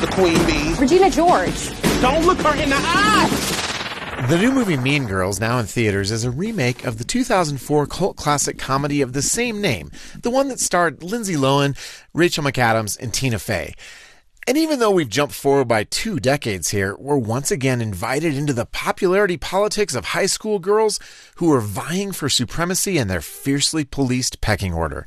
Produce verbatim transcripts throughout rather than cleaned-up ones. the queen bee. Regina George. Don't look her in the eye! The new movie Mean Girls, now in theaters, is a remake of the two thousand four cult classic comedy of the same name, the one that starred Lindsay Lohan, Rachel McAdams, and Tina Fey. And even though we've jumped forward by two decades here, we're once again invited into the popularity politics of high school girls who are vying for supremacy in their fiercely policed pecking order.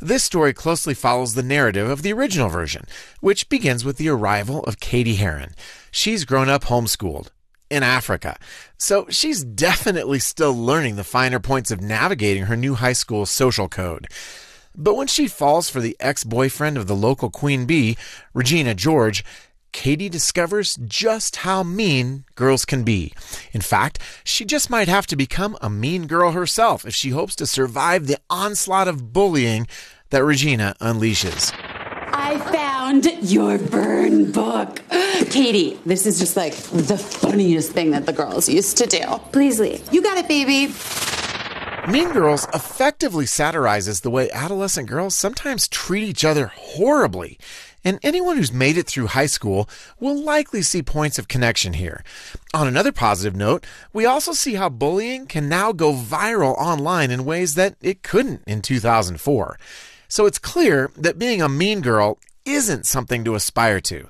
This story closely follows the narrative of the original version, which begins with the arrival of Katie Heron. She's grown up homeschooled in Africa, so she's definitely still learning the finer points of navigating her new high school social code. But when she falls for the ex-boyfriend of the local queen bee, Regina George, Katie discovers just how mean girls can be. In fact, she just might have to become a mean girl herself if she hopes to survive the onslaught of bullying that Regina unleashes. I found your burn book. Katie, this is just like the funniest thing that the girls used to do. Please leave. You got it, baby. Mean Girls effectively satirizes the way adolescent girls sometimes treat each other horribly, and anyone who's made it through high school will likely see points of connection here. On another positive note, we also see how bullying can now go viral online in ways that it couldn't in two thousand four. So it's clear that being a mean girl isn't something to aspire to.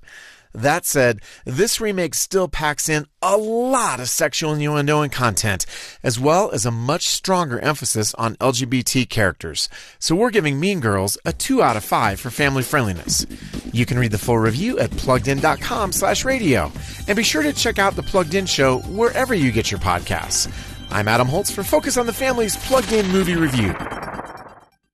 That said, this remake still packs in a lot of sexual innuendo and content, as well as a much stronger emphasis on L G B T characters. So we're giving Mean Girls a two out of five for family friendliness. You can read the full review at plugged in dot com slash radio. And be sure to check out The Plugged In Show wherever you get your podcasts. I'm Adam Holtz for Focus on the Family's Plugged In Movie Review.